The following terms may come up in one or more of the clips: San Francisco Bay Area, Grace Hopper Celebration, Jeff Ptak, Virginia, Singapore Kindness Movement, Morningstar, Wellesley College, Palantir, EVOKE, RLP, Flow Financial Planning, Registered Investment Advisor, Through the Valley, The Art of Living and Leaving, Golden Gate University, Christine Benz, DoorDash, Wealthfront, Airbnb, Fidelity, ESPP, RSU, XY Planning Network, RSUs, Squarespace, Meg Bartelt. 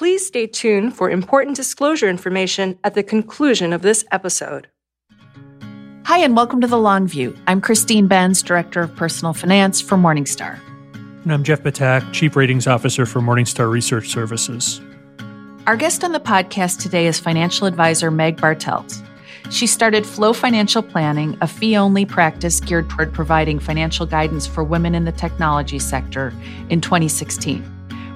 Please stay tuned for important disclosure information at the conclusion of this episode. Hi, and welcome to The Long View. I'm Christine Benz, Director of Personal Finance for Morningstar. And I'm Jeff Ptak, Chief Ratings Officer for Morningstar Research Services. Our guest on the podcast today is financial advisor Meg Bartelt. She started Flow Financial Planning, a fee-only practice geared toward providing financial guidance for women in the technology sector, in 2016.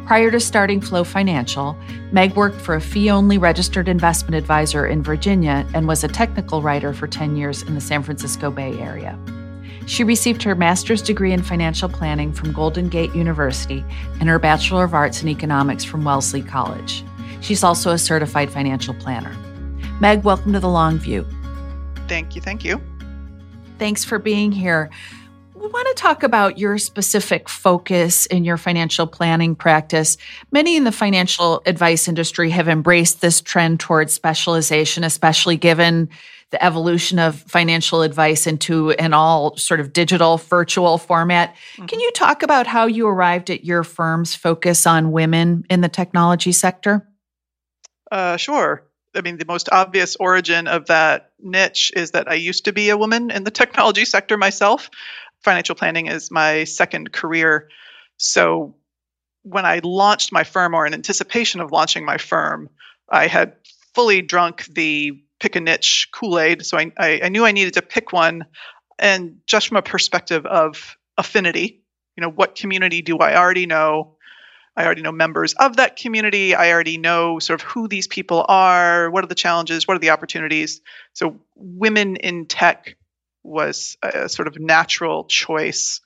Prior to starting Flow Financial, Meg worked for a fee-only registered investment advisor in Virginia and was a technical writer for 10 years in the San Francisco Bay Area. She received her master's degree in financial planning from Golden Gate University and her Bachelor of Arts in Economics from Wellesley College. She's also a certified financial planner. Meg, welcome to The Long View. Thank you. Thanks for being here. We want to talk about your specific focus in your financial planning practice. Many in the financial advice industry have embraced this trend towards specialization, especially given the evolution of financial advice into an all sort of digital, virtual format. Mm-hmm. Can you talk about how you arrived at your firm's focus on women in the technology sector? Sure. I mean, the most obvious origin of that niche is that I used to be a woman in the technology sector myself. Financial planning is my second career. So when I launched my firm, or in anticipation of launching my firm, I had fully drunk the pick a niche Kool-Aid. So I knew I needed to pick one. And just from a perspective of affinity, you know, what community do I already know? I already know members of that community. I already know sort of who these people are. What are the challenges? What are the opportunities? So women in tech was a sort of natural choice.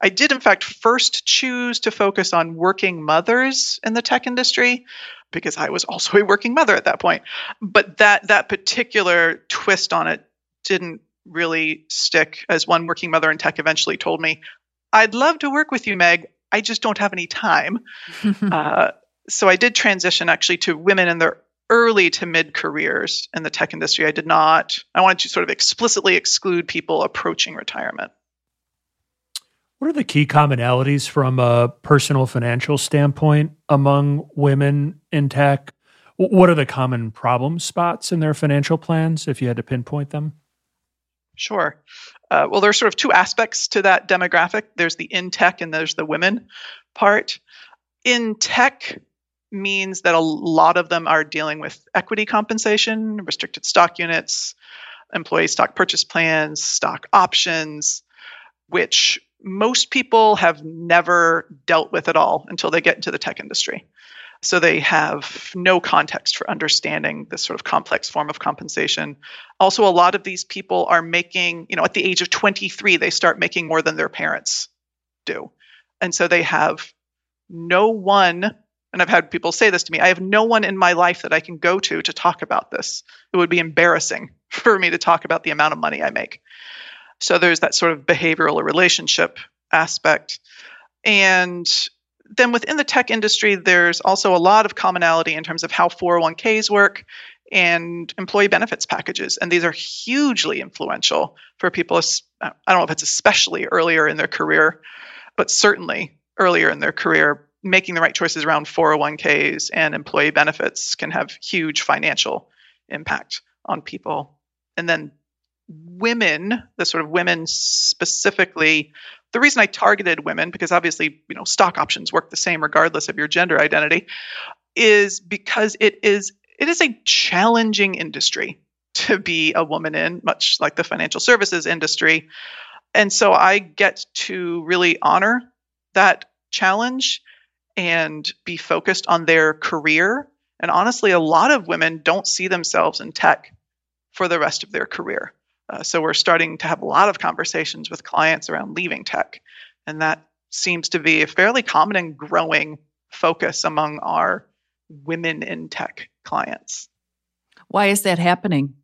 I did, in fact, first choose to focus on working mothers in the tech industry because I was also a working mother at that point. But that particular twist on it didn't really stick, as one working mother in tech eventually told me, "I'd love to work with you, Meg. I just don't have any time." So I did transition actually to women in their early to mid careers in the tech industry. I wanted to sort of explicitly exclude people approaching retirement. What are the key commonalities from a personal financial standpoint among women in tech? What are the common problem spots in their financial plans, if you had to pinpoint them? Sure. Well, there's sort of two aspects to that demographic. There's the in tech and there's the women part. In tech means that a lot of them are dealing with equity compensation, restricted stock units, employee stock purchase plans, stock options, which most people have never dealt with at all until they get into the tech industry. So they have no context for understanding this sort of complex form of compensation. Also, a lot of these people are making, you know, at the age of 23, they start making more than their parents do. And so they have no one. And I've had people say this to me, I have no one in my life that I can go to talk about this. It would be embarrassing for me to talk about the amount of money I make. So there's that sort of behavioral or relationship aspect. And then within the tech industry, there's also a lot of commonality in terms of how 401ks work and employee benefits packages. And these are hugely influential for people. I don't know if it's especially earlier in their career, but certainly earlier in their career, making the right choices around 401ks and employee benefits can have huge financial impact on people. And then women, the sort of women specifically, the reason I targeted women, because obviously, you know, stock options work the same regardless of your gender identity, is because it is a challenging industry to be a woman in, much like the financial services industry. And so I get to really honor that challenge and be focused on their career. And honestly, a lot of women don't see themselves in tech for the rest of their career. So we're starting to have a lot of conversations with clients around leaving tech. And that seems to be a fairly common and growing focus among our women in tech clients. Why is that happening?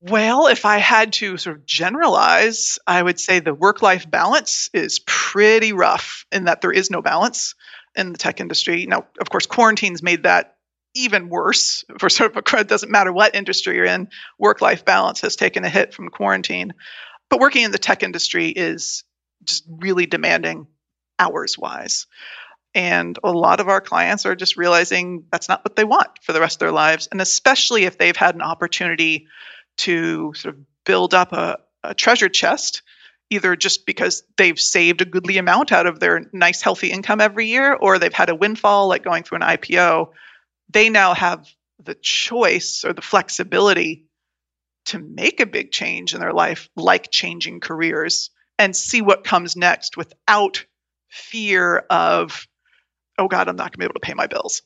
Well, if I had to sort of generalize, I would say the work-life balance is pretty rough in that there is no balance in the tech industry. Now, of course, quarantine's made that even worse for sort of it doesn't matter what industry you're in, work-life balance has taken a hit from quarantine. But working in the tech industry is just really demanding hours-wise. And a lot of our clients are just realizing that's not what they want for the rest of their lives. And especially if they've had an opportunity to sort of build up a treasure chest, either just because they've saved a goodly amount out of their nice, healthy income every year, or they've had a windfall like going through an IPO, they now have the choice or the flexibility to make a big change in their life, like changing careers, and see what comes next without fear of, oh God, I'm not going to be able to pay my bills.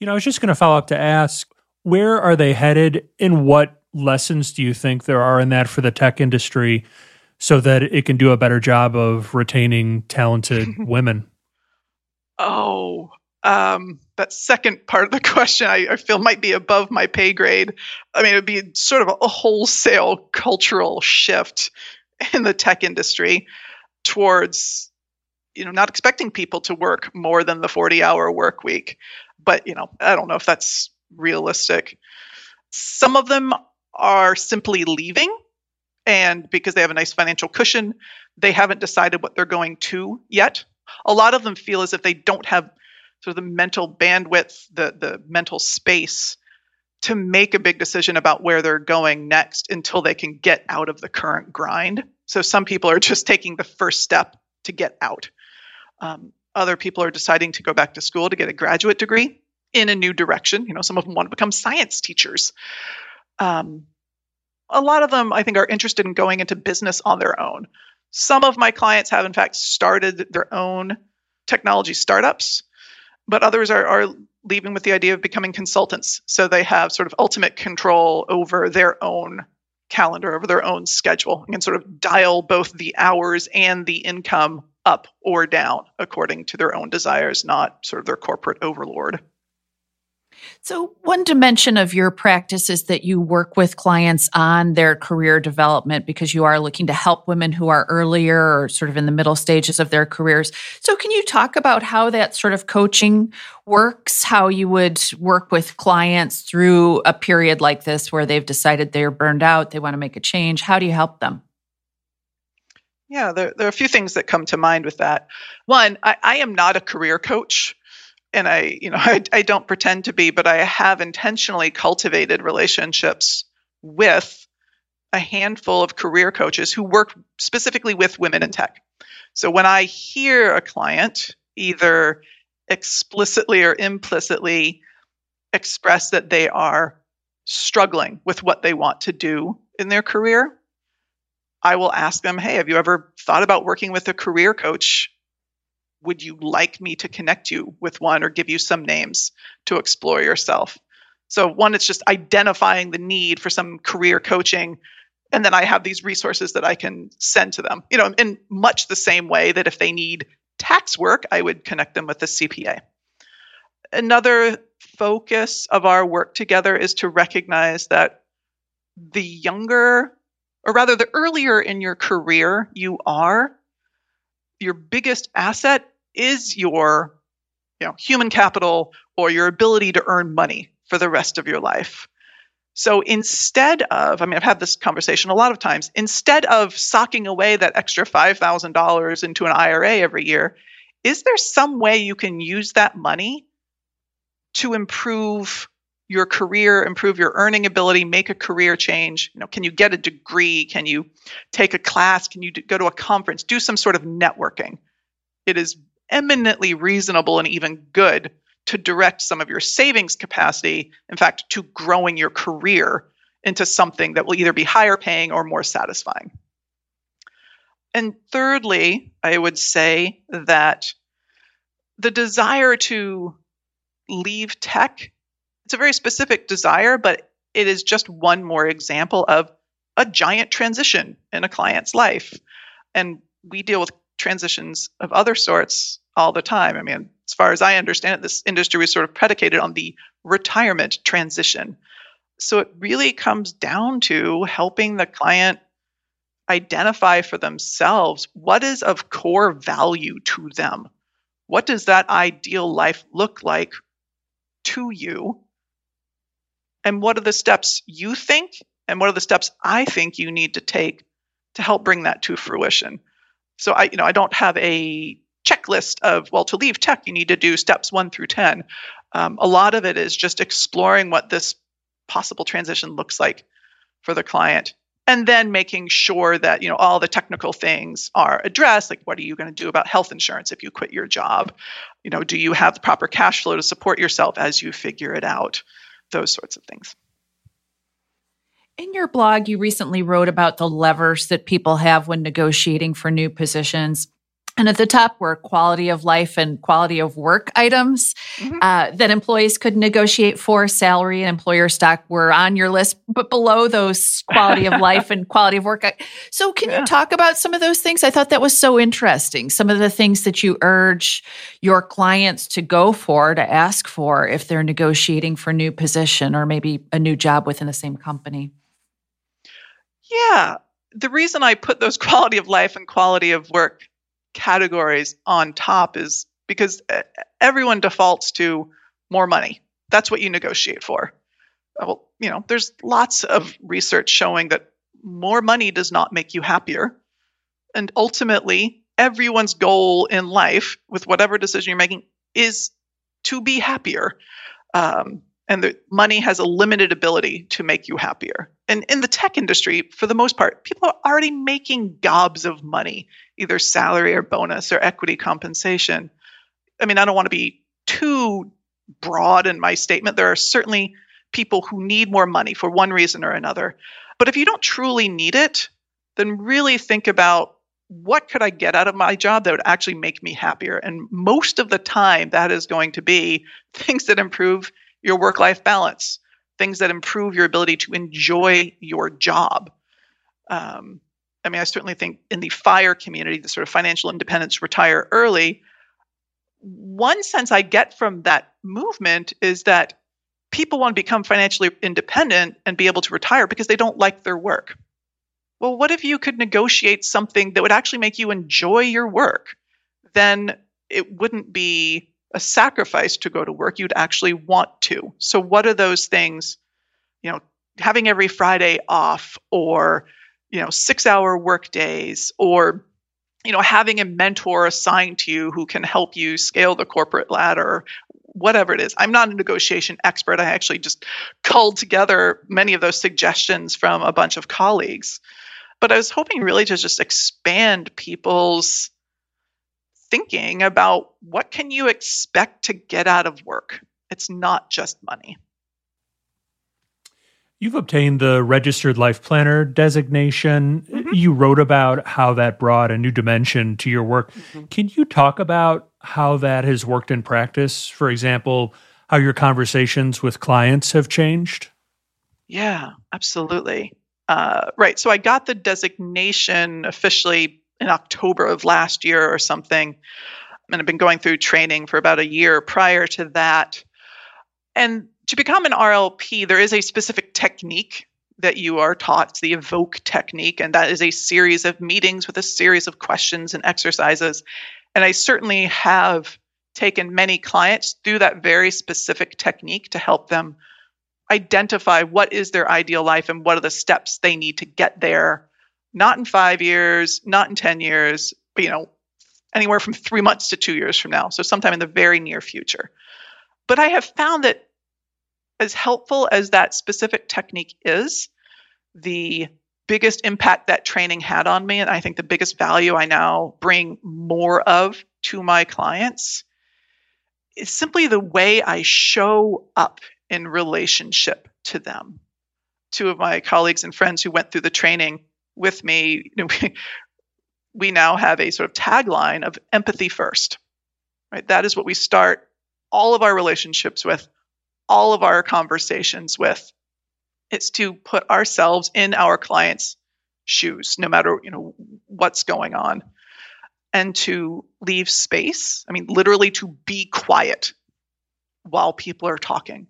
You know, I was just going to follow up to ask, where are they headed and what lessons do you think there are in that for the tech industry so that it can do a better job of retaining talented women? That second part of the question I feel might be above my pay grade. I mean, it would be sort of a wholesale cultural shift in the tech industry towards, you know, not expecting people to work more than the 40-hour work week. But, you know, I don't know if that's realistic. Some of them are simply leaving, and because they have a nice financial cushion, they haven't decided what they're going to yet. A lot of them feel as if they don't have sort of the mental bandwidth, the mental space to make a big decision about where they're going next until they can get out of the current grind. So some people are just taking the first step to get out. Other people are deciding to go back to school to get a graduate degree in a new direction. You know, some of them want to become science teachers. A lot of them, I think, are interested in going into business on their own. Some of my clients have, in fact, started their own technology startups, but others are leaving with the idea of becoming consultants. So they have sort of ultimate control over their own calendar, over their own schedule, and can sort of dial both the hours and the income up or down according to their own desires, not sort of their corporate overlord. So one dimension of your practice is that you work with clients on their career development because you are looking to help women who are earlier or sort of in the middle stages of their careers. So can you talk about how that sort of coaching works, how you would work with clients through a period like this where they've decided they're burned out, they want to make a change? How do you help them? Yeah, there are a few things that come to mind with that. One, I am not a career coach. And I don't pretend to be, but I have intentionally cultivated relationships with a handful of career coaches who work specifically with women in tech. So when I hear a client either explicitly or implicitly express that they are struggling with what they want to do in their career, I will ask them, hey, have you ever thought about working with a career coach? Would you like me to connect you with one or give you some names to explore yourself? So one, it's just identifying the need for some career coaching. And then I have these resources that I can send to them, you know, in much the same way that if they need tax work, I would connect them with a CPA. Another focus of our work together is to recognize that the earlier in your career you are, your biggest asset is your, you know, human capital or your ability to earn money for the rest of your life. So instead of, I've had this conversation a lot of times, instead of socking away that extra $5,000 into an IRA every year, is there some way you can use that money to improve your career, improve your earning ability, make a career change? You know, can you get a degree? Can you take a class? Can you go to a conference? Do some sort of networking. It is eminently reasonable and even good to direct some of your savings capacity, in fact, to growing your career into something that will either be higher paying or more satisfying. And thirdly, I would say that the desire to leave tech, it's a very specific desire, but it is just one more example of a giant transition in a client's life. And we deal with transitions of other sorts all the time. I mean, as far as I understand it, this industry was sort of predicated on the retirement transition. So it really comes down to helping the client identify for themselves what is of core value to them. What does that ideal life look like to you? And what are the steps you think, and what are the steps I think you need to take to help bring that to fruition? So I don't have a checklist of, well, to leave tech, you need to do steps 1 through 10. A lot of it is just exploring what this possible transition looks like for the client. And then making sure that, you know, all the technical things are addressed, like what are you going to do about health insurance if you quit your job? You know, do you have the proper cash flow to support yourself as you figure it out? Those sorts of things. In your blog, you recently wrote about the levers that people have when negotiating for new positions. And at the top were quality of life and quality of work items that employees could negotiate for. Salary and employer stock were on your list, but below those, quality of life and quality of work. So can you talk about some of those things? I thought that was so interesting. Some of the things that you urge your clients to go for, to ask for if they're negotiating for a new position or maybe a new job within the same company. Yeah. The reason I put those quality of life and quality of work categories on top is because everyone defaults to more money. That's what you negotiate for. Well, you know, there's lots of research showing that more money does not make you happier. And ultimately, everyone's goal in life with whatever decision you're making is to be happier. And the money has a limited ability to make you happier. And in the tech industry, for the most part, people are already making gobs of money, either salary or bonus or equity compensation. I mean, I don't want to be too broad in my statement. There are certainly people who need more money for one reason or another. But if you don't truly need it, then really think about, what could I get out of my job that would actually make me happier? And most of the time, that is going to be things that improve your work-life balance, things that improve your ability to enjoy your job. I mean, I certainly think in the FIRE community, the sort of financial independence, retire early, one sense I get from that movement is that people want to become financially independent and be able to retire because they don't like their work. Well, what if you could negotiate something that would actually make you enjoy your work? Then it wouldn't be a sacrifice to go to work. You'd actually want to. So what are those things? You know, having every Friday off, or, you know, 6-hour work days, or, you know, having a mentor assigned to you who can help you scale the corporate ladder, whatever it is. I'm not a negotiation expert. I actually just culled together many of those suggestions from a bunch of colleagues. But I was hoping really to just expand people's thinking about what can you expect to get out of work. It's not just money. You've obtained the Registered Life Planner designation. You wrote about how that brought a new dimension to your work. Can you talk about how that has worked in practice? For example, how your conversations with clients have changed? Yeah, absolutely. Right. So I got the designation officially in October of last year or something. And I've been going through training for about a year prior to that. And to become an RLP, there is a specific technique that you are taught. It's the EVOKE technique. And that is a series of meetings with a series of questions and exercises. And I certainly have taken many clients through that very specific technique to help them identify what is their ideal life and what are the steps they need to get there. Not in 5 years, not in 10 years, but, you know, anywhere from 3 months to 2 years from now. So sometime in the very near future. But I have found that as helpful as that specific technique is, the biggest impact that training had on me, and I think the biggest value I now bring more of to my clients, is simply the way I show up in relationship to them. Two of my colleagues and friends who went through the training with me, you know, we now have a sort of tagline of empathy first, right? That is what we start all of our relationships with, all of our conversations with. It's to put ourselves in our clients' shoes, no matter, you know, what's going on, and to leave space. I mean, literally to be quiet while people are talking.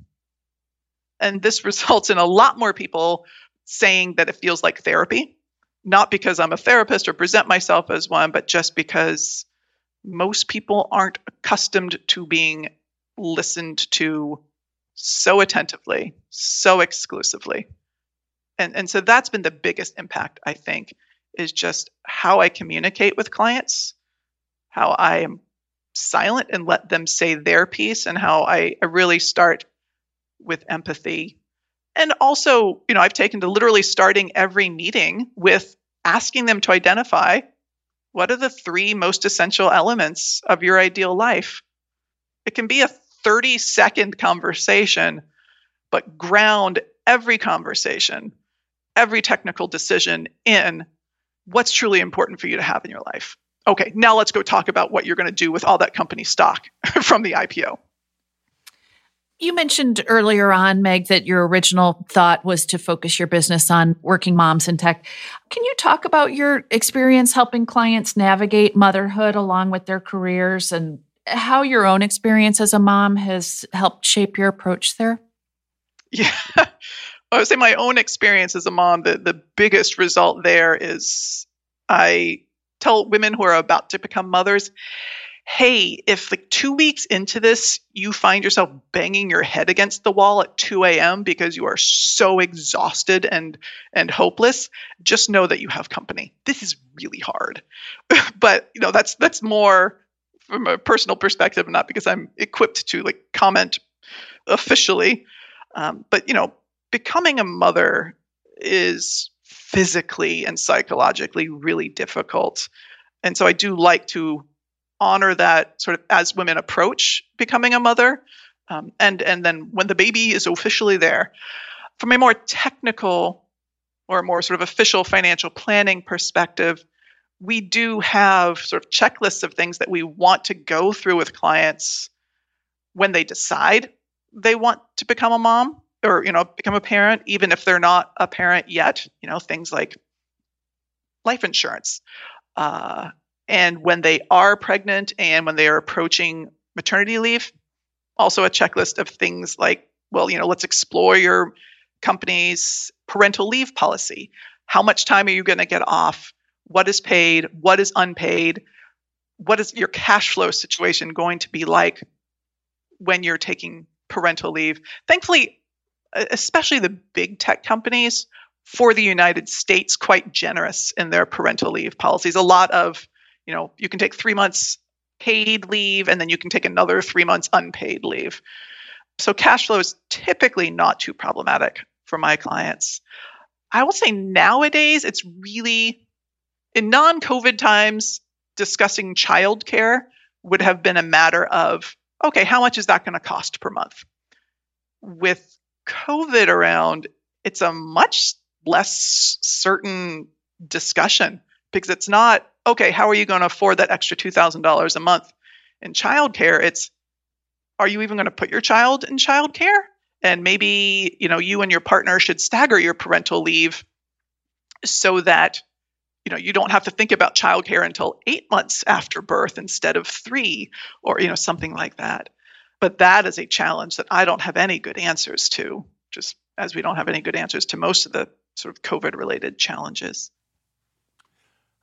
And this results in a lot more people saying that it feels like therapy. Not because I'm a therapist or present myself as one, but just because most people aren't accustomed to being listened to so attentively, so exclusively. And so that's been the biggest impact, I think, is just how I communicate with clients, how I am silent and let them say their piece, and how I really start with empathy. And also, you know, I've taken to literally starting every meeting with asking them to identify what are the three most essential elements of your ideal life. It can be a 30-second conversation, but ground every conversation, every technical decision in what's truly important for you to have in your life. Okay, now let's go talk about what you're going to do with all that company stock from the IPO. You mentioned earlier on, Meg, that your original thought was to focus your business on working moms in tech. Can you talk about your experience helping clients navigate motherhood along with their careers, and how your own experience as a mom has helped shape your approach there? Yeah. I would say my own experience as a mom, the biggest result there is I tell women who are about to become mothers, hey, if 2 weeks into this, you find yourself banging your head against the wall at 2 a.m. because you are so exhausted and hopeless, just know that you have company. This is really hard. But, you know, that's more from a personal perspective, not because I'm equipped to like comment officially. But, you know, becoming a mother is physically and psychologically really difficult. And so I do like to honor that sort of as women approach becoming a mother. And then when the baby is officially there, from a more technical or more sort of official financial planning perspective, we do have sort of checklists of things that we want to go through with clients when they decide they want to become a mom or, you know, become a parent, even if they're not a parent yet, you know, things like life insurance. And when they are pregnant and when they are approaching maternity leave, also a checklist of things like, well, you know, let's explore your company's parental leave policy. How much time are you going to get off? What is paid? What is unpaid? What is your cash flow situation going to be like when you're taking parental leave? Thankfully, especially the big tech companies for the United States, quite generous in their parental leave policies. A lot of, you know, you can take 3 months paid leave and then you can take another 3 months unpaid leave. So cash flow is typically not too problematic for my clients. I will say nowadays it's really, in non-COVID times, discussing childcare would have been a matter of, okay, how much is that going to cost per month? With COVID around, it's a much less certain discussion because it's not, okay, how are you going to afford that extra $2,000 a month in childcare? It's, are you even going to put your child in childcare? And maybe, you know, you and your partner should stagger your parental leave so that, you know, you don't have to think about childcare until 8 months after birth instead of 3, or, you know, something like that. But that is a challenge that I don't have any good answers to, just as we don't have any good answers to most of the sort of COVID-related challenges.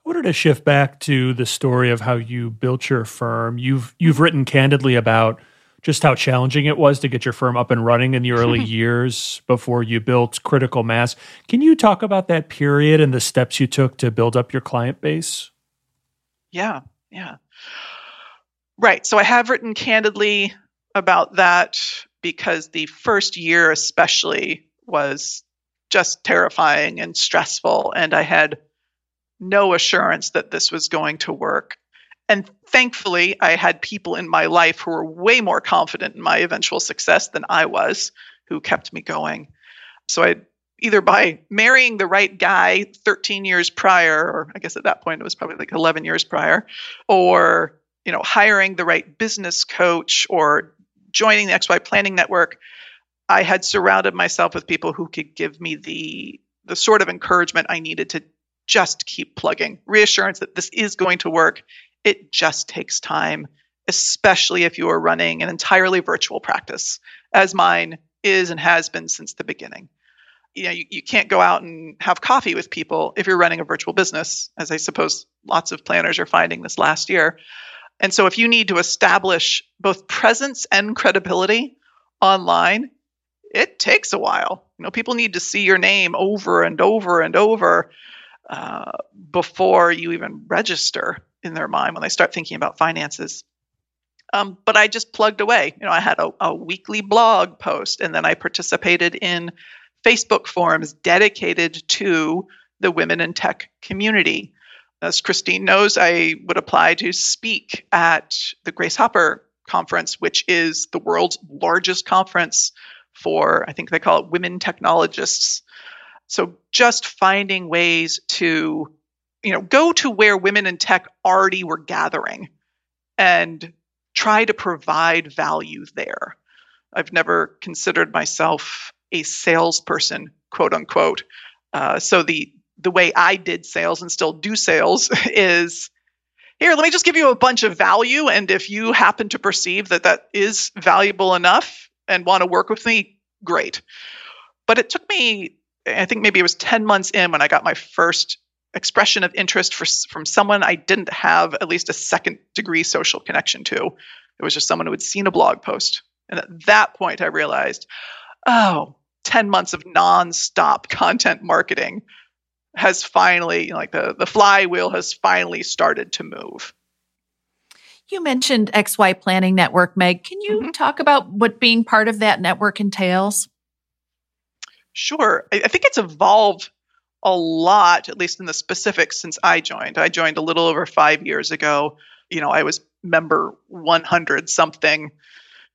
I wanted to shift back to the story of how you built your firm. You've written candidly about just how challenging it was to get your firm up and running in the early years before you built critical mass. Can you talk about that period and the steps you took to build up your client base? Yeah. Right. So I have written candidly about that because the first year especially was just terrifying and stressful, and I had no assurance that this was going to work. And thankfully, I had people in my life who were way more confident in my eventual success than I was, who kept me going. So I either by marrying the right guy 13 years prior, or I guess at that point it was probably like 11 years prior, or, you know, hiring the right business coach or joining the XY Planning Network, I had surrounded myself with people who could give me the sort of encouragement I needed to just keep plugging, reassurance that this is going to work. It just takes time, especially if you are running an entirely virtual practice, as mine is and has been since the beginning. You know, you can't go out and have coffee with people if you're running a virtual business, as I suppose lots of planners are finding this last year. And so if you need to establish both presence and credibility online, it takes a while. You know, people need to see your name over and over and over before you even register in their mind when they start thinking about finances. But I just plugged away. You know, I had a weekly blog post, and then I participated in Facebook forums dedicated to the women in tech community. As Christine knows, I would apply to speak at the Grace Hopper Conference, which is the world's largest conference for, I think they call it women technologists. So just finding ways to, you know, go to where women in tech already were gathering and try to provide value there. I've never considered myself a salesperson, quote unquote. So the way I did sales and still do sales is, here, let me just give you a bunch of value. And if you happen to perceive that that is valuable enough and want to work with me, great. But it took me, I think maybe it was 10 months in when I got my first expression of interest from someone I didn't have at least a second degree social connection to. It was just someone who had seen a blog post. And at that point I realized, oh, 10 months of nonstop content marketing has finally, you know, like the flywheel has finally started to move. You mentioned XY Planning Network, Meg. Can you talk about what being part of that network entails? Sure. I think it's evolved a lot, at least in the specifics, since I joined. I joined a little over 5 years ago. You know, I was member 100 something.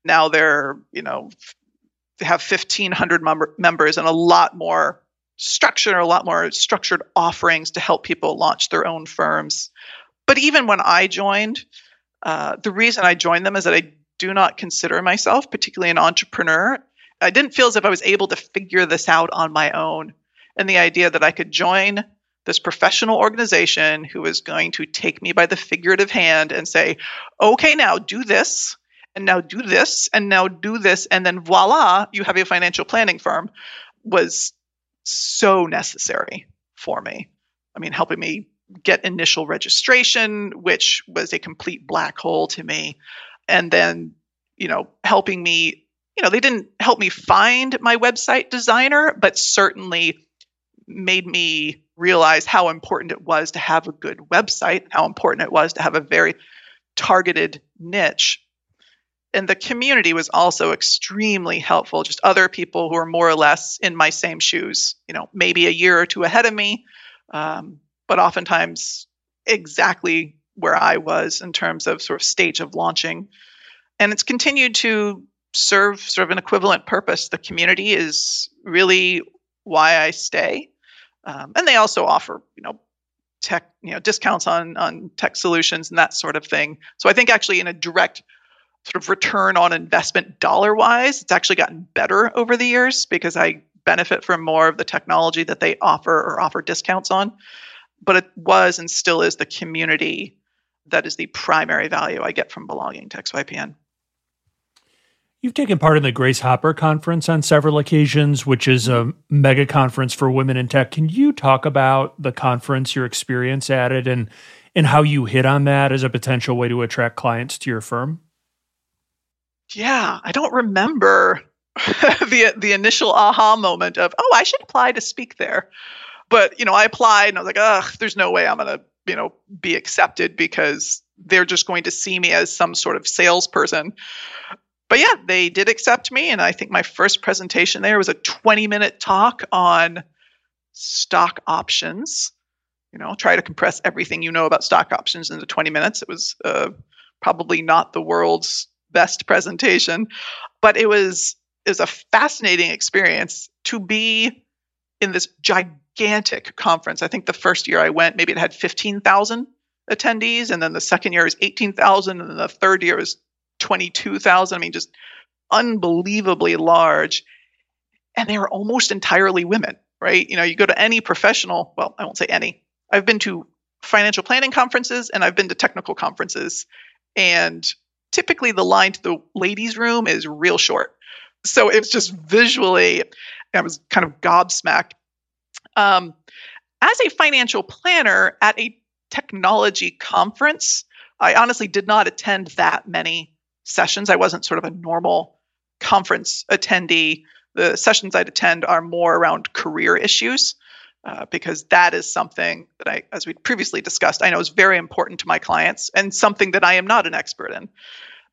Now they're, you know, they have 1,500 members and a lot more structure, a lot more structured offerings to help people launch their own firms. But even when I joined, the reason I joined them is that I do not consider myself particularly an entrepreneur. I didn't feel as if I was able to figure this out on my own. And the idea that I could join this professional organization who is going to take me by the figurative hand and say, okay, now do this, and now do this, and now do this, and then voila, you have a financial planning firm, was so necessary for me. I mean, helping me get initial registration, which was a complete black hole to me. And then, you know, helping me, you know, they didn't help me find my website designer, but certainly made me realize how important it was to have a good website, how important it was to have a very targeted niche. And the community was also extremely helpful, just other people who are more or less in my same shoes, you know, maybe a year or two ahead of me, but oftentimes exactly where I was in terms of sort of stage of launching. And it's continued to serve sort of an equivalent purpose. The community is really why I stay. And they also offer, you know, tech, you know, discounts on tech solutions and that sort of thing. So I think actually in a direct sort of return on investment dollar-wise, it's actually gotten better over the years because I benefit from more of the technology that they offer or offer discounts on. But it was and still is the community that is the primary value I get from belonging to XYPN. You've taken part in the Grace Hopper Conference on several occasions, which is a mega conference for women in tech. Can you talk about the conference, your experience at it, and how you hit on that as a potential way to attract clients to your firm? Yeah, I don't remember the initial aha moment of, oh, I should apply to speak there. But, you know, I applied and I was like, ugh, there's no way I'm going to, you know, be accepted because they're just going to see me as some sort of salesperson. But yeah, they did accept me. And I think my first presentation there was a 20-minute talk on stock options. You know, try to compress everything you know about stock options into 20 minutes. It was probably not the world's best presentation, but it was a fascinating experience to be in this gigantic conference. I think the first year I went, maybe it had 15,000 attendees. And then the second year was 18,000. And then the third year was 22,000. I mean, just unbelievably large. And they were almost entirely women, right? You know, you go to any professional, well, I won't say any. I've been to financial planning conferences and I've been to technical conferences. And typically the line to the ladies' room is real short. So it's just visually, I was kind of gobsmacked. As a financial planner at a technology conference, I honestly did not attend that many sessions. I wasn't sort of a normal conference attendee. The sessions I'd attend are more around career issues because that is something that I, as we previously discussed, I know is very important to my clients and something that I am not an expert in.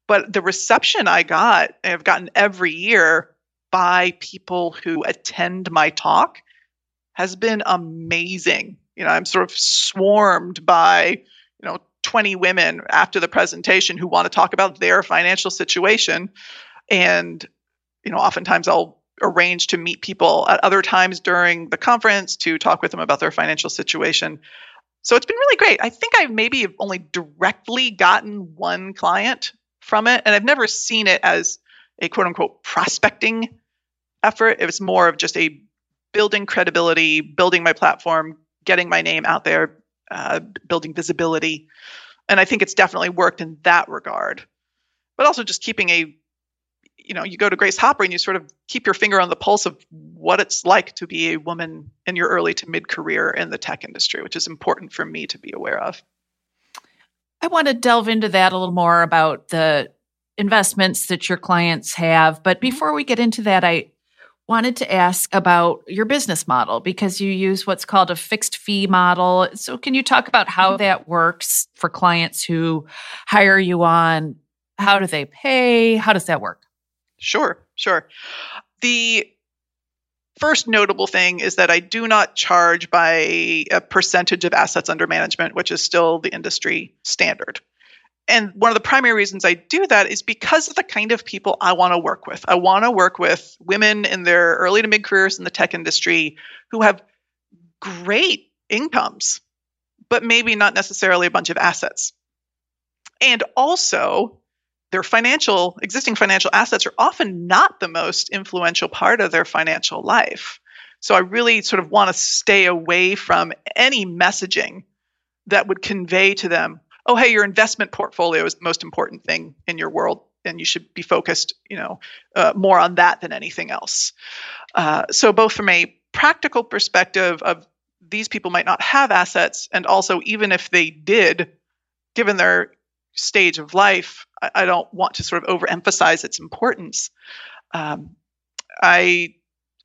But the reception I got, and I've gotten every year by people who attend my talk, has been amazing. You know, I'm sort of swarmed by, 20 women after the presentation who want to talk about their financial situation. And, oftentimes I'll arrange to meet people at other times during the conference to talk with them about their financial situation. So it's been really great. I think I've maybe only directly gotten one client from it, and I've never seen it as a quote unquote prospecting effort. It was more of just a building credibility, building my platform, getting my name out there, building visibility. And I think it's definitely worked in that regard, but also just keeping a, you go to Grace Hopper and you sort of keep your finger on the pulse of what it's like to be a woman in your early to mid career in the tech industry, which is important for me to be aware of. I want to delve into that a little more about the investments that your clients have. But before we get into that, I wanted to ask about your business model, because you use what's called a fixed fee model. So can you talk about how that works for clients who hire you on? How do they pay? How does that work? Sure. The first notable thing is that I do not charge by a percentage of assets under management, which is still the industry standard. And one of the primary reasons I do that is because of the kind of people I want to work with. I want to work with women in their early to mid careers in the tech industry who have great incomes, but maybe not necessarily a bunch of assets. And also, their existing financial assets are often not the most influential part of their financial life. So I really sort of want to stay away from any messaging that would convey to them, oh, hey, your investment portfolio is the most important thing in your world, and you should be focused, more on that than anything else. So both from a practical perspective of these people might not have assets, and also even if they did, given their stage of life, I don't want to sort of overemphasize its importance. I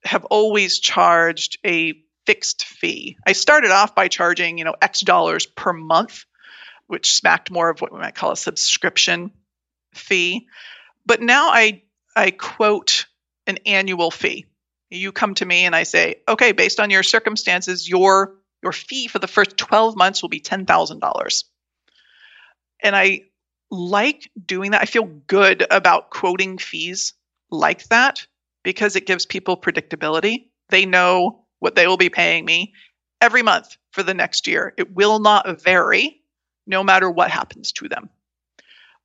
have always charged a fixed fee. I started off by charging, X dollars per month, which smacked more of what we might call a subscription fee. But now I quote an annual fee. You come to me and I say, okay, based on your circumstances, your fee for the first 12 months will be $10,000. And I like doing that. I feel good about quoting fees like that because it gives people predictability. They know what they will be paying me every month for the next year. It will not vary no matter what happens to them.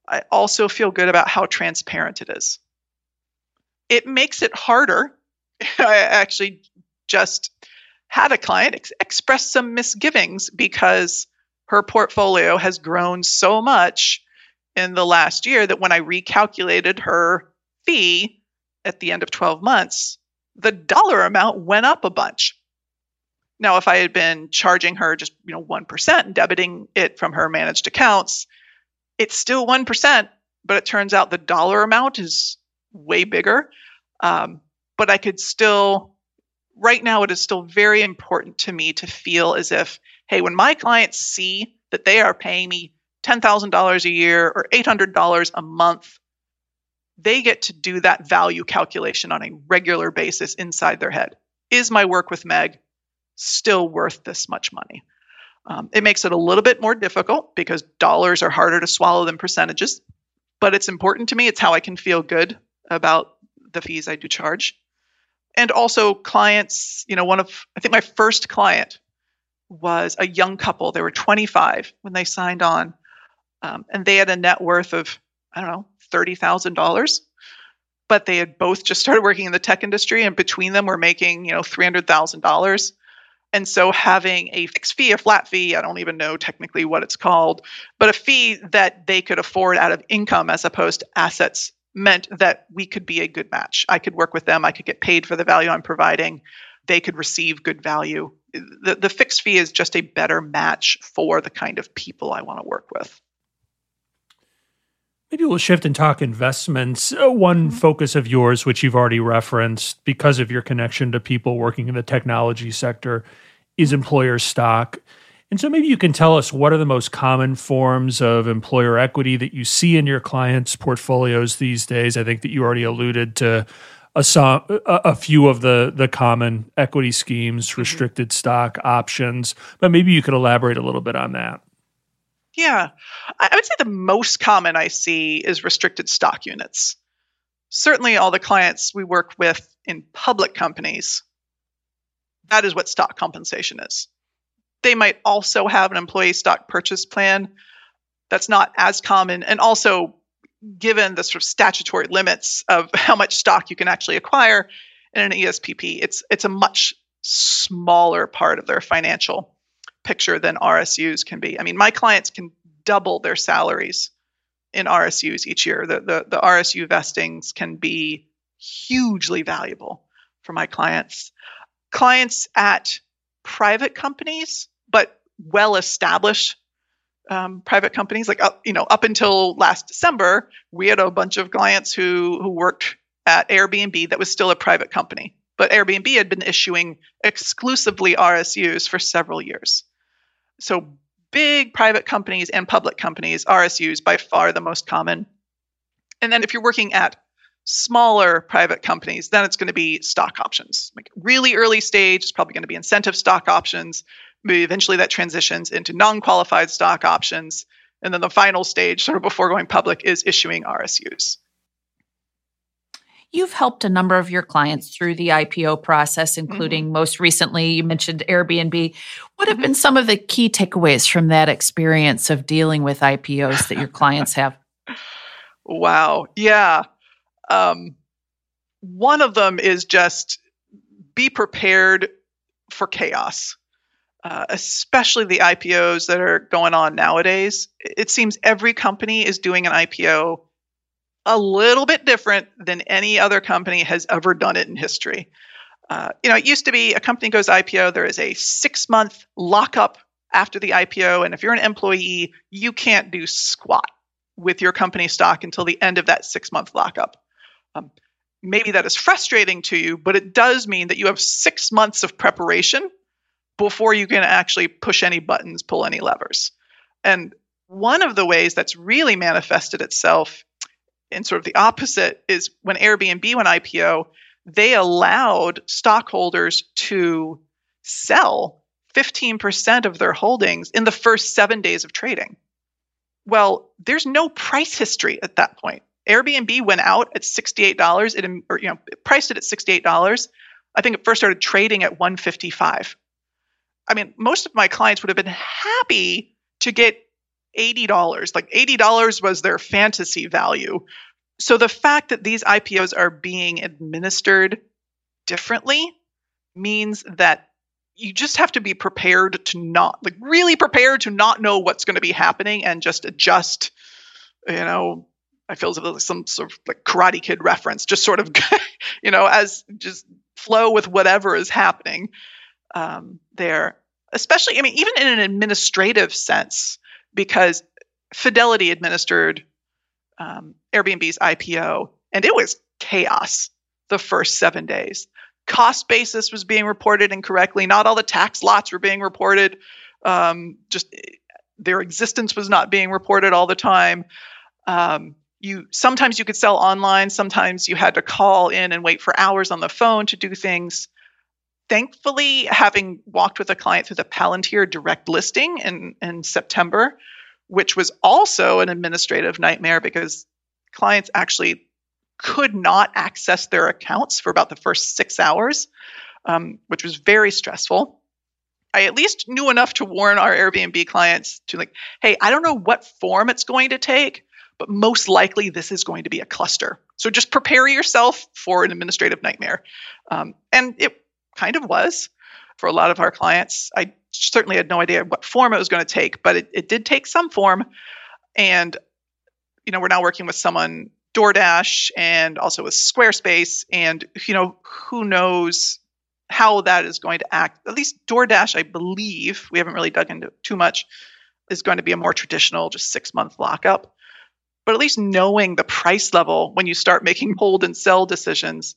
I also feel good about how transparent it is. It makes it harder. I actually just had a client express some misgivings because her portfolio has grown so much in the last year that when I recalculated her fee at the end of 12 months, the dollar amount went up a bunch. Now, if I had been charging her just 1% and debiting it from her managed accounts, it's still 1%, but it turns out the dollar amount is way bigger. But I could still, right now, it is still very important to me to feel as if, hey, when my clients see that they are paying me $10,000 a year or $800 a month, they get to do that value calculation on a regular basis inside their head. Is my work with Meg still worth this much money? It makes it a little bit more difficult because dollars are harder to swallow than percentages, but it's important to me. It's how I can feel good about the fees I do charge. And also clients, I think my first client was a young couple. They were 25 when they signed on, and they had a net worth of, $30,000, but they had both just started working in the tech industry, and between them were making, $300,000. And so having a fixed fee, a flat fee, I don't even know technically what it's called, but a fee that they could afford out of income as opposed to assets meant that we could be a good match. I could work with them. I could get paid for the value I'm providing. They could receive good value. The fixed fee is just a better match for the kind of people I want to work with. Maybe we'll shift and talk investments. One focus of yours, which you've already referenced because of your connection to people working in the technology sector, is employer stock. And so maybe you can tell us what are the most common forms of employer equity that you see in your clients' portfolios these days. I think that you already alluded to a few of the common equity schemes, restricted stock, options, but maybe you could elaborate a little bit on that. Yeah. I would say the most common I see is restricted stock units. Certainly all the clients we work with in public companies, that is what stock compensation is. They might also have an employee stock purchase plan. That's not as common. And also, given the sort of statutory limits of how much stock you can actually acquire in an ESPP, it's a much smaller part of their financial picture than RSUs can be. I mean, my clients can double their salaries in RSUs each year. The RSU vestings can be hugely valuable for my clients. Clients at private companies, but well-established private companies. Like, up until last December, we had a bunch of clients who worked at Airbnb that was still a private company. But Airbnb had been issuing exclusively RSUs for several years. So big private companies and public companies, RSUs by far the most common. And then if you're working at smaller private companies, then it's going to be stock options. Like really early stage, it's probably going to be incentive stock options. Maybe eventually that transitions into non-qualified stock options. And then the final stage, sort of before going public, is issuing RSUs. You've helped a number of your clients through the IPO process, including most recently, you mentioned Airbnb. What have been some of the key takeaways from that experience of dealing with IPOs that your clients have? Wow. Yeah. One of them is just be prepared for chaos, especially the IPOs that are going on nowadays. It seems every company is doing an IPO a little bit different than any other company has ever done it in history. It used to be a company goes IPO, there is a 6-month lockup after the IPO. And if you're an employee, you can't do squat with your company stock until the end of that 6-month lockup. Maybe that is frustrating to you, but it does mean that you have 6 months of preparation before you can actually push any buttons, pull any levers. And one of the ways that's really manifested itself in sort of the opposite is when Airbnb went IPO, they allowed stockholders to sell 15% of their holdings in the first 7 days of trading. Well, there's no price history at that point. Airbnb went out at $68. It priced it at $68. I think it first started trading at $155. I mean, most of my clients would have been happy to get $80. Like $80 was their fantasy value. So the fact that these IPOs are being administered differently means that you just have to be prepared to not know what's going to be happening and just adjust. I feel as if it's some sort of like Karate Kid reference, just sort of, as just flow with whatever is happening there. Especially, even in an administrative sense, because Fidelity administered Airbnb's IPO, and it was chaos the first 7 days. Cost basis was being reported incorrectly. Not all the tax lots were being reported. Just their existence was not being reported all the time. Sometimes you could sell online. Sometimes you had to call in and wait for hours on the phone to do things. Thankfully, having walked with a client through the Palantir direct listing in September, which was also an administrative nightmare because clients actually could not access their accounts for about the first 6 hours, which was very stressful. I at least knew enough to warn our Airbnb clients to like, hey, I don't know what form it's going to take, but most likely this is going to be a cluster. So just prepare yourself for an administrative nightmare. And it kind of was for a lot of our clients. I certainly had no idea what form it was going to take, but it did take some form. And, we're now working with someone, DoorDash, and also with Squarespace. And, who knows how that is going to act. At least DoorDash, I believe, we haven't really dug into it too much, is going to be a more traditional, just 6-month lockup. But at least knowing the price level when you start making hold and sell decisions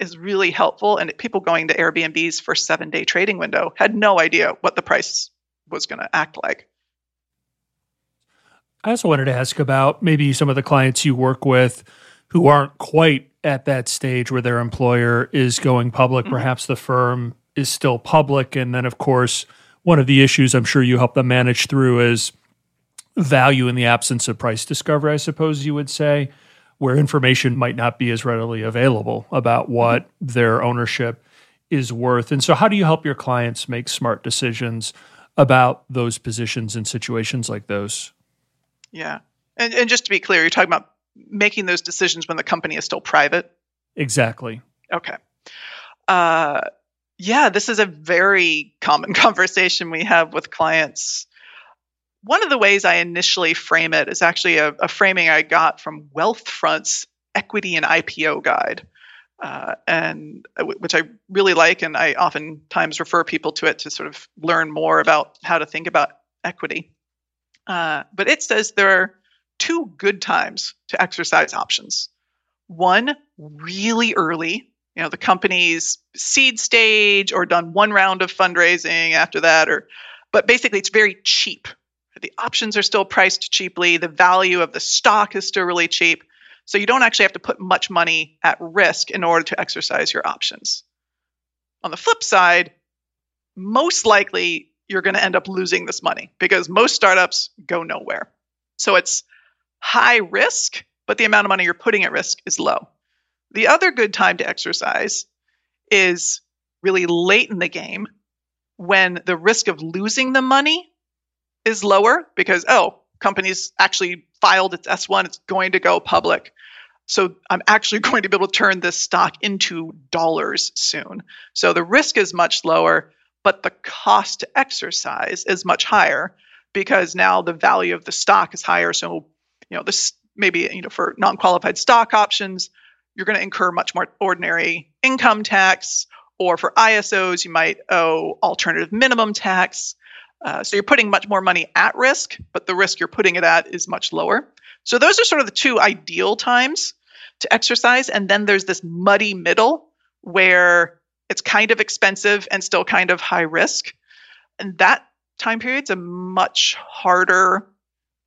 is really helpful. And people going to Airbnb's for 7-day trading window had no idea what the price was going to act like. I also wanted to ask about maybe some of the clients you work with who aren't quite at that stage where their employer is going public. Mm-hmm. Perhaps the firm is still public. And then, of course, one of the issues I'm sure you help them manage through is value in the absence of price discovery, I suppose you would say, where information might not be as readily available about what their ownership is worth. And so how do you help your clients make smart decisions about those positions in situations like those? Yeah. And just to be clear, you're talking about making those decisions when the company is still private? Exactly. Okay. Yeah, this is a very common conversation we have with clients. One of the ways I initially frame it is actually a framing I got from Wealthfront's Equity and IPO Guide, which I really like, and I oftentimes refer people to it to sort of learn more about how to think about equity. But it says there are two good times to exercise options. One, really early, you know, the company's seed stage or done one round of fundraising after that, but basically it's very cheap. The options are still priced cheaply. The value of the stock is still really cheap. So you don't actually have to put much money at risk in order to exercise your options. On the flip side, most likely you're going to end up losing this money because most startups go nowhere. So it's high risk, but the amount of money you're putting at risk is low. The other good time to exercise is really late in the game when the risk of losing the money is lower because, company's actually filed its S1, it's going to go public. So I'm actually going to be able to turn this stock into dollars soon. So the risk is much lower, but the cost to exercise is much higher because now the value of the stock is higher. So, for non-qualified stock options, you're going to incur much more ordinary income tax, or for ISOs, you might owe alternative minimum tax. So you're putting much more money at risk, but the risk you're putting it at is much lower. So those are sort of the two ideal times to exercise. And then there's this muddy middle where it's kind of expensive and still kind of high risk. And that time period's a much harder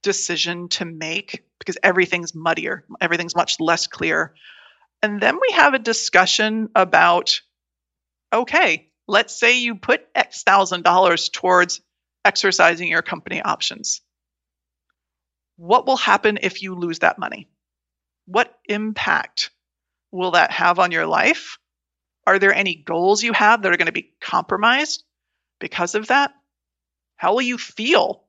decision to make because everything's muddier. Everything's much less clear. And then we have a discussion about, okay, let's say you put X thousand dollars towards exercising your company options. What will happen if you lose that money? What impact will that have on your life? Are there any goals you have that are going to be compromised because of that? How will you feel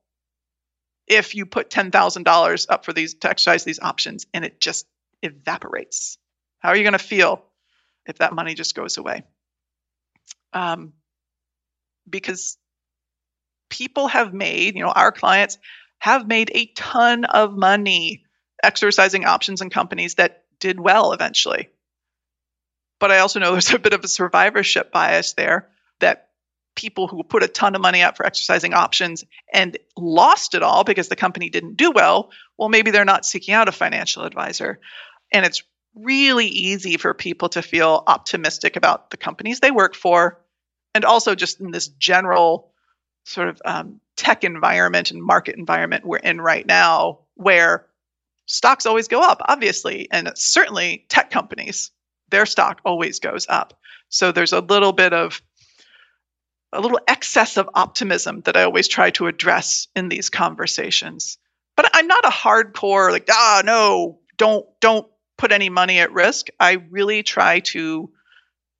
if you put $10,000 up for these to exercise these options and it just evaporates? How are you going to feel if that money just goes away? Because people have made, our clients have made a ton of money exercising options in companies that did well eventually. But I also know there's a bit of a survivorship bias there that people who put a ton of money out for exercising options and lost it all because the company didn't do well, maybe they're not seeking out a financial advisor. And it's really easy for people to feel optimistic about the companies they work for. And also just in this general sort of tech environment and market environment we're in right now, where stocks always go up, obviously, and certainly tech companies, their stock always goes up. So there's a little excess of optimism that I always try to address in these conversations. But I'm not a hardcore like, no, don't put any money at risk. I really try to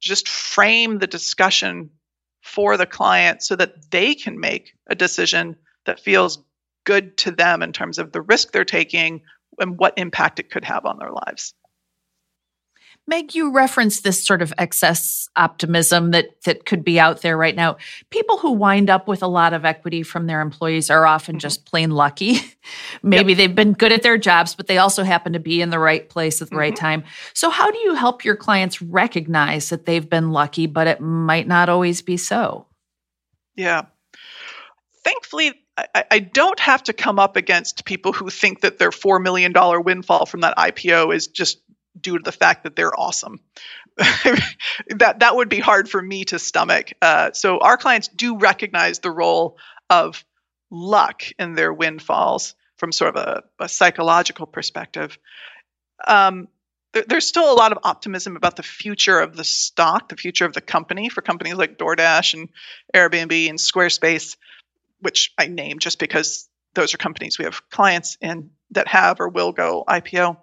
just frame the discussion for the client so that they can make a decision that feels good to them in terms of the risk they're taking and what impact it could have on their lives. Meg, you referenced this sort of excess optimism that could be out there right now. People who wind up with a lot of equity from their employees are often just plain lucky. Maybe they've been good at their jobs, but they also happen to be in the right place at the right time. So how do you help your clients recognize that they've been lucky, but it might not always be so? Yeah. Thankfully, I don't have to come up against people who think that their $4 million windfall from that IPO is just due to the fact that they're awesome. that would be hard for me to stomach. So our clients do recognize the role of luck in their windfalls from sort of a psychological perspective. There's still a lot of optimism about the future of the stock, the future of the company, for companies like DoorDash and Airbnb and Squarespace, which I name just because those are companies we have clients in that have or will go IPO.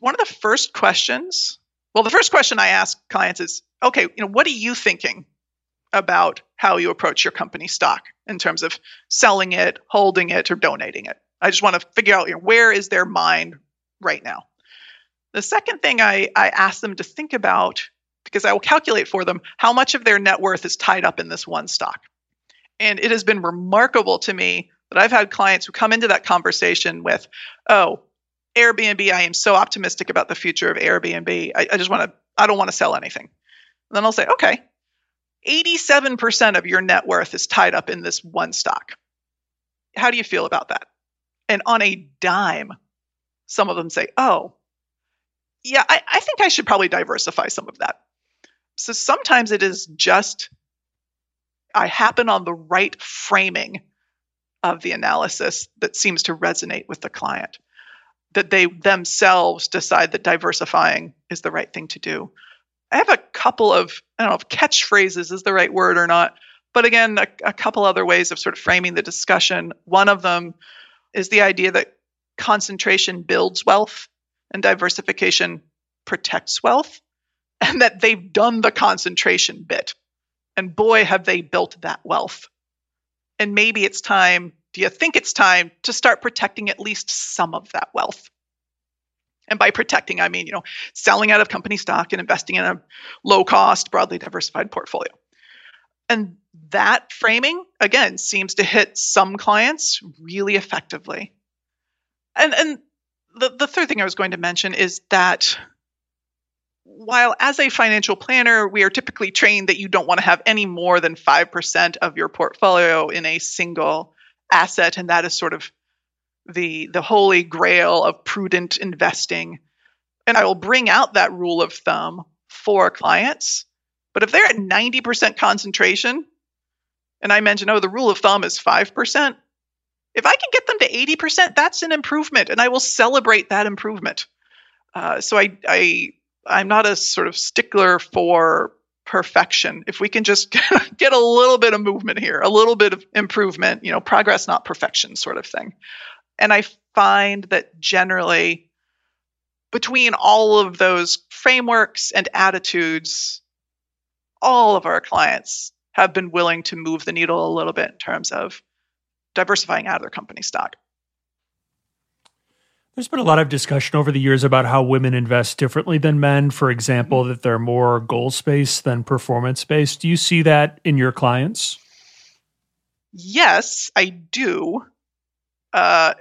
One of the first questions, well, the first question I ask clients is, okay, what are you thinking about how you approach your company stock in terms of selling it, holding it, or donating it? I just want to figure out, where is their mind right now? The second thing I ask them to think about, because I will calculate for them how much of their net worth is tied up in this one stock. And it has been remarkable to me that I've had clients who come into that conversation with, oh, Airbnb, I am so optimistic about the future of Airbnb. I don't want to sell anything. And then I'll say, okay, 87% of your net worth is tied up in this one stock. How do you feel about that? And on a dime, some of them say, oh, yeah, I think I should probably diversify some of that. So sometimes it is just I happen on the right framing of the analysis that seems to resonate with the client, that they themselves decide that diversifying is the right thing to do. I have a couple of, I don't know if catchphrases is the right word or not, but again, a couple other ways of sort of framing the discussion. One of them is the idea that concentration builds wealth and diversification protects wealth, and that they've done the concentration bit. And boy, have they built that wealth. And maybe it's time, do you think it's time to start protecting at least some of that wealth? And by protecting, I mean, selling out of company stock and investing in a low-cost, broadly diversified portfolio. And that framing, again, seems to hit some clients really effectively. And the third thing I was going to mention is that while as a financial planner, we are typically trained that you don't want to have any more than 5% of your portfolio in a single asset, and that is sort of the holy grail of prudent investing. And I will bring out that rule of thumb for clients, but if they're at 90% concentration, and I mention, the rule of thumb is 5%, if I can get them to 80%, that's an improvement, and I will celebrate that improvement. So I'm not a sort of stickler for perfection. If we can just get a little bit of movement here, a little bit of improvement, progress, not perfection sort of thing. And I find that generally between all of those frameworks and attitudes, all of our clients have been willing to move the needle a little bit in terms of diversifying out of their company stock. There's been a lot of discussion over the years about how women invest differently than men, for example, that they're more goals-based than performance-based. Do you see that in your clients? Yes, I do.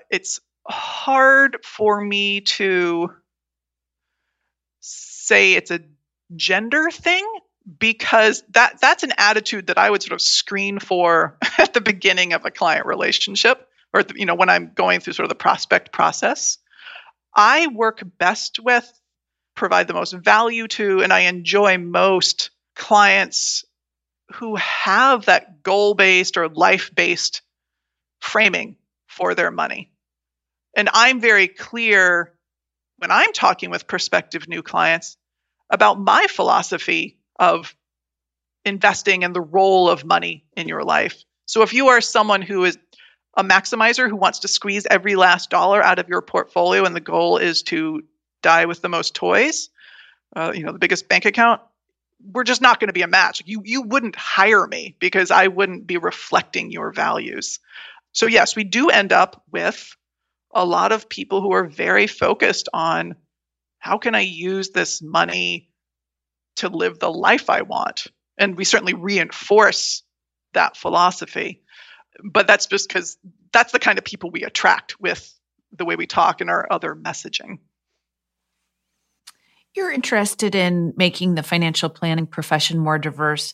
It's hard for me to say it's a gender thing, because that's an attitude that I would sort of screen for at the beginning of a client relationship, or when I'm going through sort of the prospect process. I work best with, provide the most value to, and I enjoy most clients who have that goal-based or life-based framing for their money. And I'm very clear when I'm talking with prospective new clients about my philosophy of investing and the role of money in your life. So if you are someone who is a maximizer who wants to squeeze every last dollar out of your portfolio, and the goal is to die with the most toys, the biggest bank account, we're just not going to be a match. You wouldn't hire me because I wouldn't be reflecting your values. So yes, we do end up with a lot of people who are very focused on how can I use this money to live the life I want. And we certainly reinforce that philosophy. But that's just because that's the kind of people we attract with the way we talk and our other messaging. You're interested in making the financial planning profession more diverse.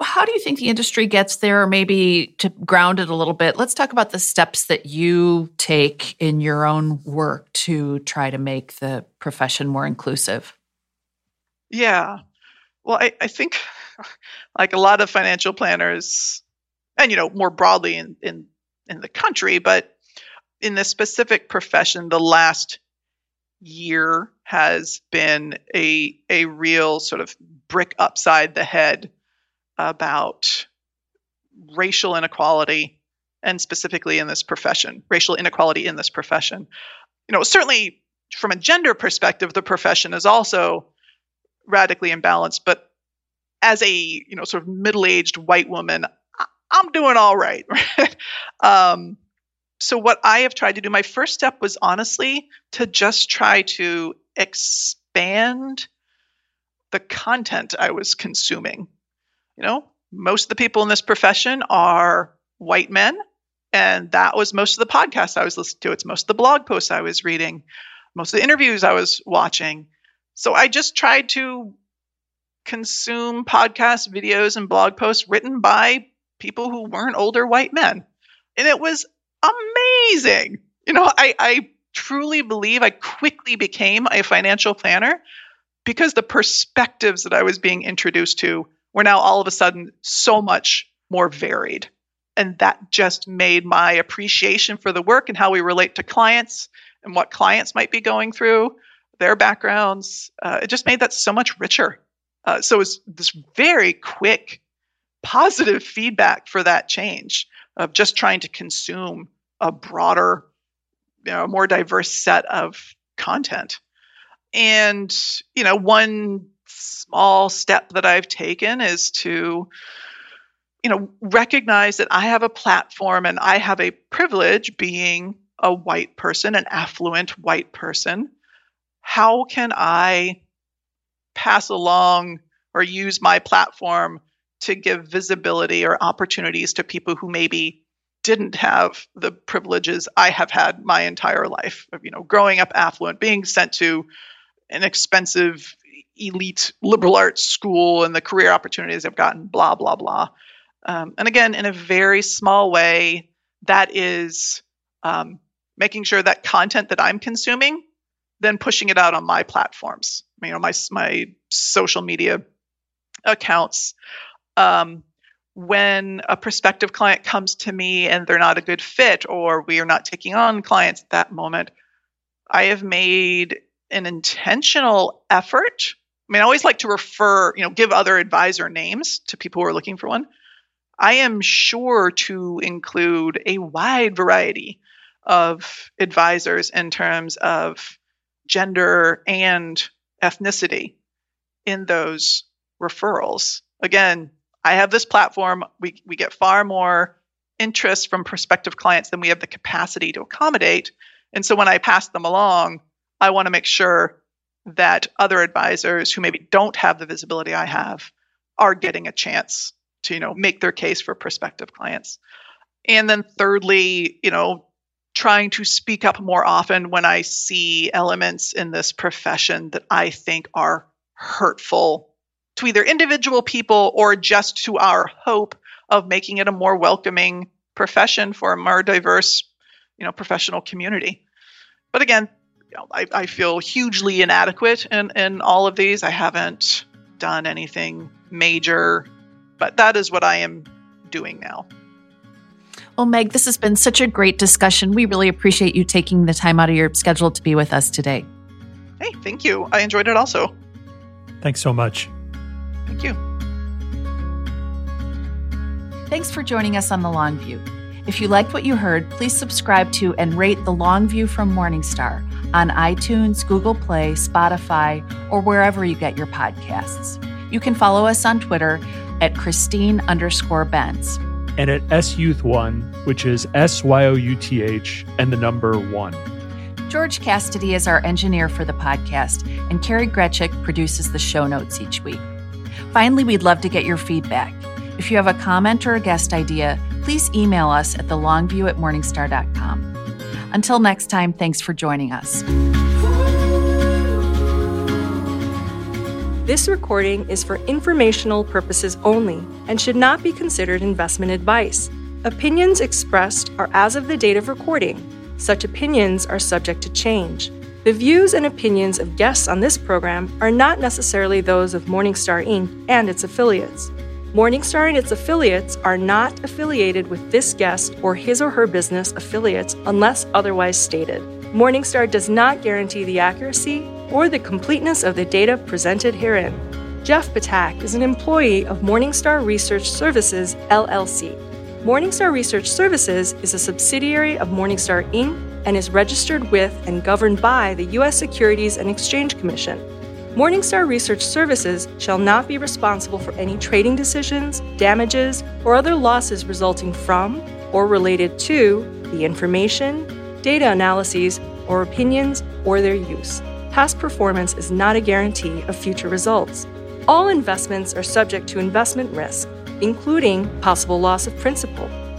How do you think the industry gets there? Or maybe to ground it a little bit, let's talk about the steps that you take in your own work to try to make the profession more inclusive. Yeah. Well, I think like a lot of financial planners, and, you know, more broadly in the country, but in this specific profession, the last year has been a real sort of brick upside the head about racial inequality, and specifically in this profession, racial inequality in this profession. You know, certainly from a gender perspective, the profession is also radically imbalanced, but as a, you know, sort of middle-aged white woman, I'm doing all right. So what I have tried to do, my first step was honestly to just try to expand the content I was consuming. You know, most of the people in this profession are white men, and that was most of the podcasts I was listening to. It's most of the blog posts I was reading, most of the interviews I was watching. So I just tried to consume podcasts, videos, and blog posts written by people who weren't older white men. And it was amazing. You know, I truly believe I quickly became a financial planner because the perspectives that I was being introduced to were now all of a sudden so much more varied. And that just made my appreciation for the work and how we relate to clients and what clients might be going through, their backgrounds. It just made that so much richer. So it's this very quick positive feedback for that change of just trying to consume a broader, you know, more diverse set of content. And, you know, one small step that I've taken is to, you know, recognize that I have a platform and I have a privilege being a white person, an affluent white person. How can I pass along or use my platform to give visibility or opportunities to people who maybe didn't have the privileges I have had my entire life of, you know, growing up affluent, being sent to an expensive elite liberal arts school and the career opportunities I've gotten, blah, blah, blah. And again, in a very small way, that is making sure that content that I'm consuming, then pushing it out on my platforms, you know, my social media accounts. When a prospective client comes to me and they're not a good fit, or we are not taking on clients at that moment, I have made an intentional effort. I mean, I always like to refer, you know, give other advisor names to people who are looking for one. I am sure to include a wide variety of advisors in terms of gender and ethnicity in those referrals. Again, I have this platform. We get far more interest from prospective clients than we have the capacity to accommodate. And so when I pass them along, I want to make sure that other advisors who maybe don't have the visibility I have are getting a chance to, you know, make their case for prospective clients. And then thirdly, you know, trying to speak up more often when I see elements in this profession that I think are hurtful to either individual people or just to our hope of making it a more welcoming profession for a more diverse, you know, professional community. But again, you know, I feel hugely inadequate in all of these. I haven't done anything major, but that is what I am doing now. Well, Meg, this has been such a great discussion. We really appreciate you taking the time out of your schedule to be with us today. Hey, thank you. I enjoyed it also. Thanks so much. Thank you. Thanks for joining us on The Long View. If you liked what you heard, please subscribe to and rate The Long View from Morningstar on iTunes, Google Play, Spotify, or wherever you get your podcasts. You can follow us on Twitter at Christine_Benz. And at SYouth1, which is SYOUTH and the number 1. George Cassidy is our engineer for the podcast, and Carrie Gretchick produces the show notes each week. Finally, we'd love to get your feedback. If you have a comment or a guest idea, please email us at thelongview@morningstar.com. Until next time, thanks for joining us. This recording is for informational purposes only and should not be considered investment advice. Opinions expressed are as of the date of recording. Such opinions are subject to change. The views and opinions of guests on this program are not necessarily those of Morningstar Inc. and its affiliates. Morningstar and its affiliates are not affiliated with this guest or his or her business affiliates unless otherwise stated. Morningstar does not guarantee the accuracy or the completeness of the data presented herein. Jeff Ptak is an employee of Morningstar Research Services, LLC. Morningstar Research Services is a subsidiary of Morningstar, Inc. and is registered with and governed by the U.S. Securities and Exchange Commission. Morningstar Research Services shall not be responsible for any trading decisions, damages, or other losses resulting from or related to the information, data analyses, or opinions, or their use. Past performance is not a guarantee of future results. All investments are subject to investment risk, including possible loss of principal.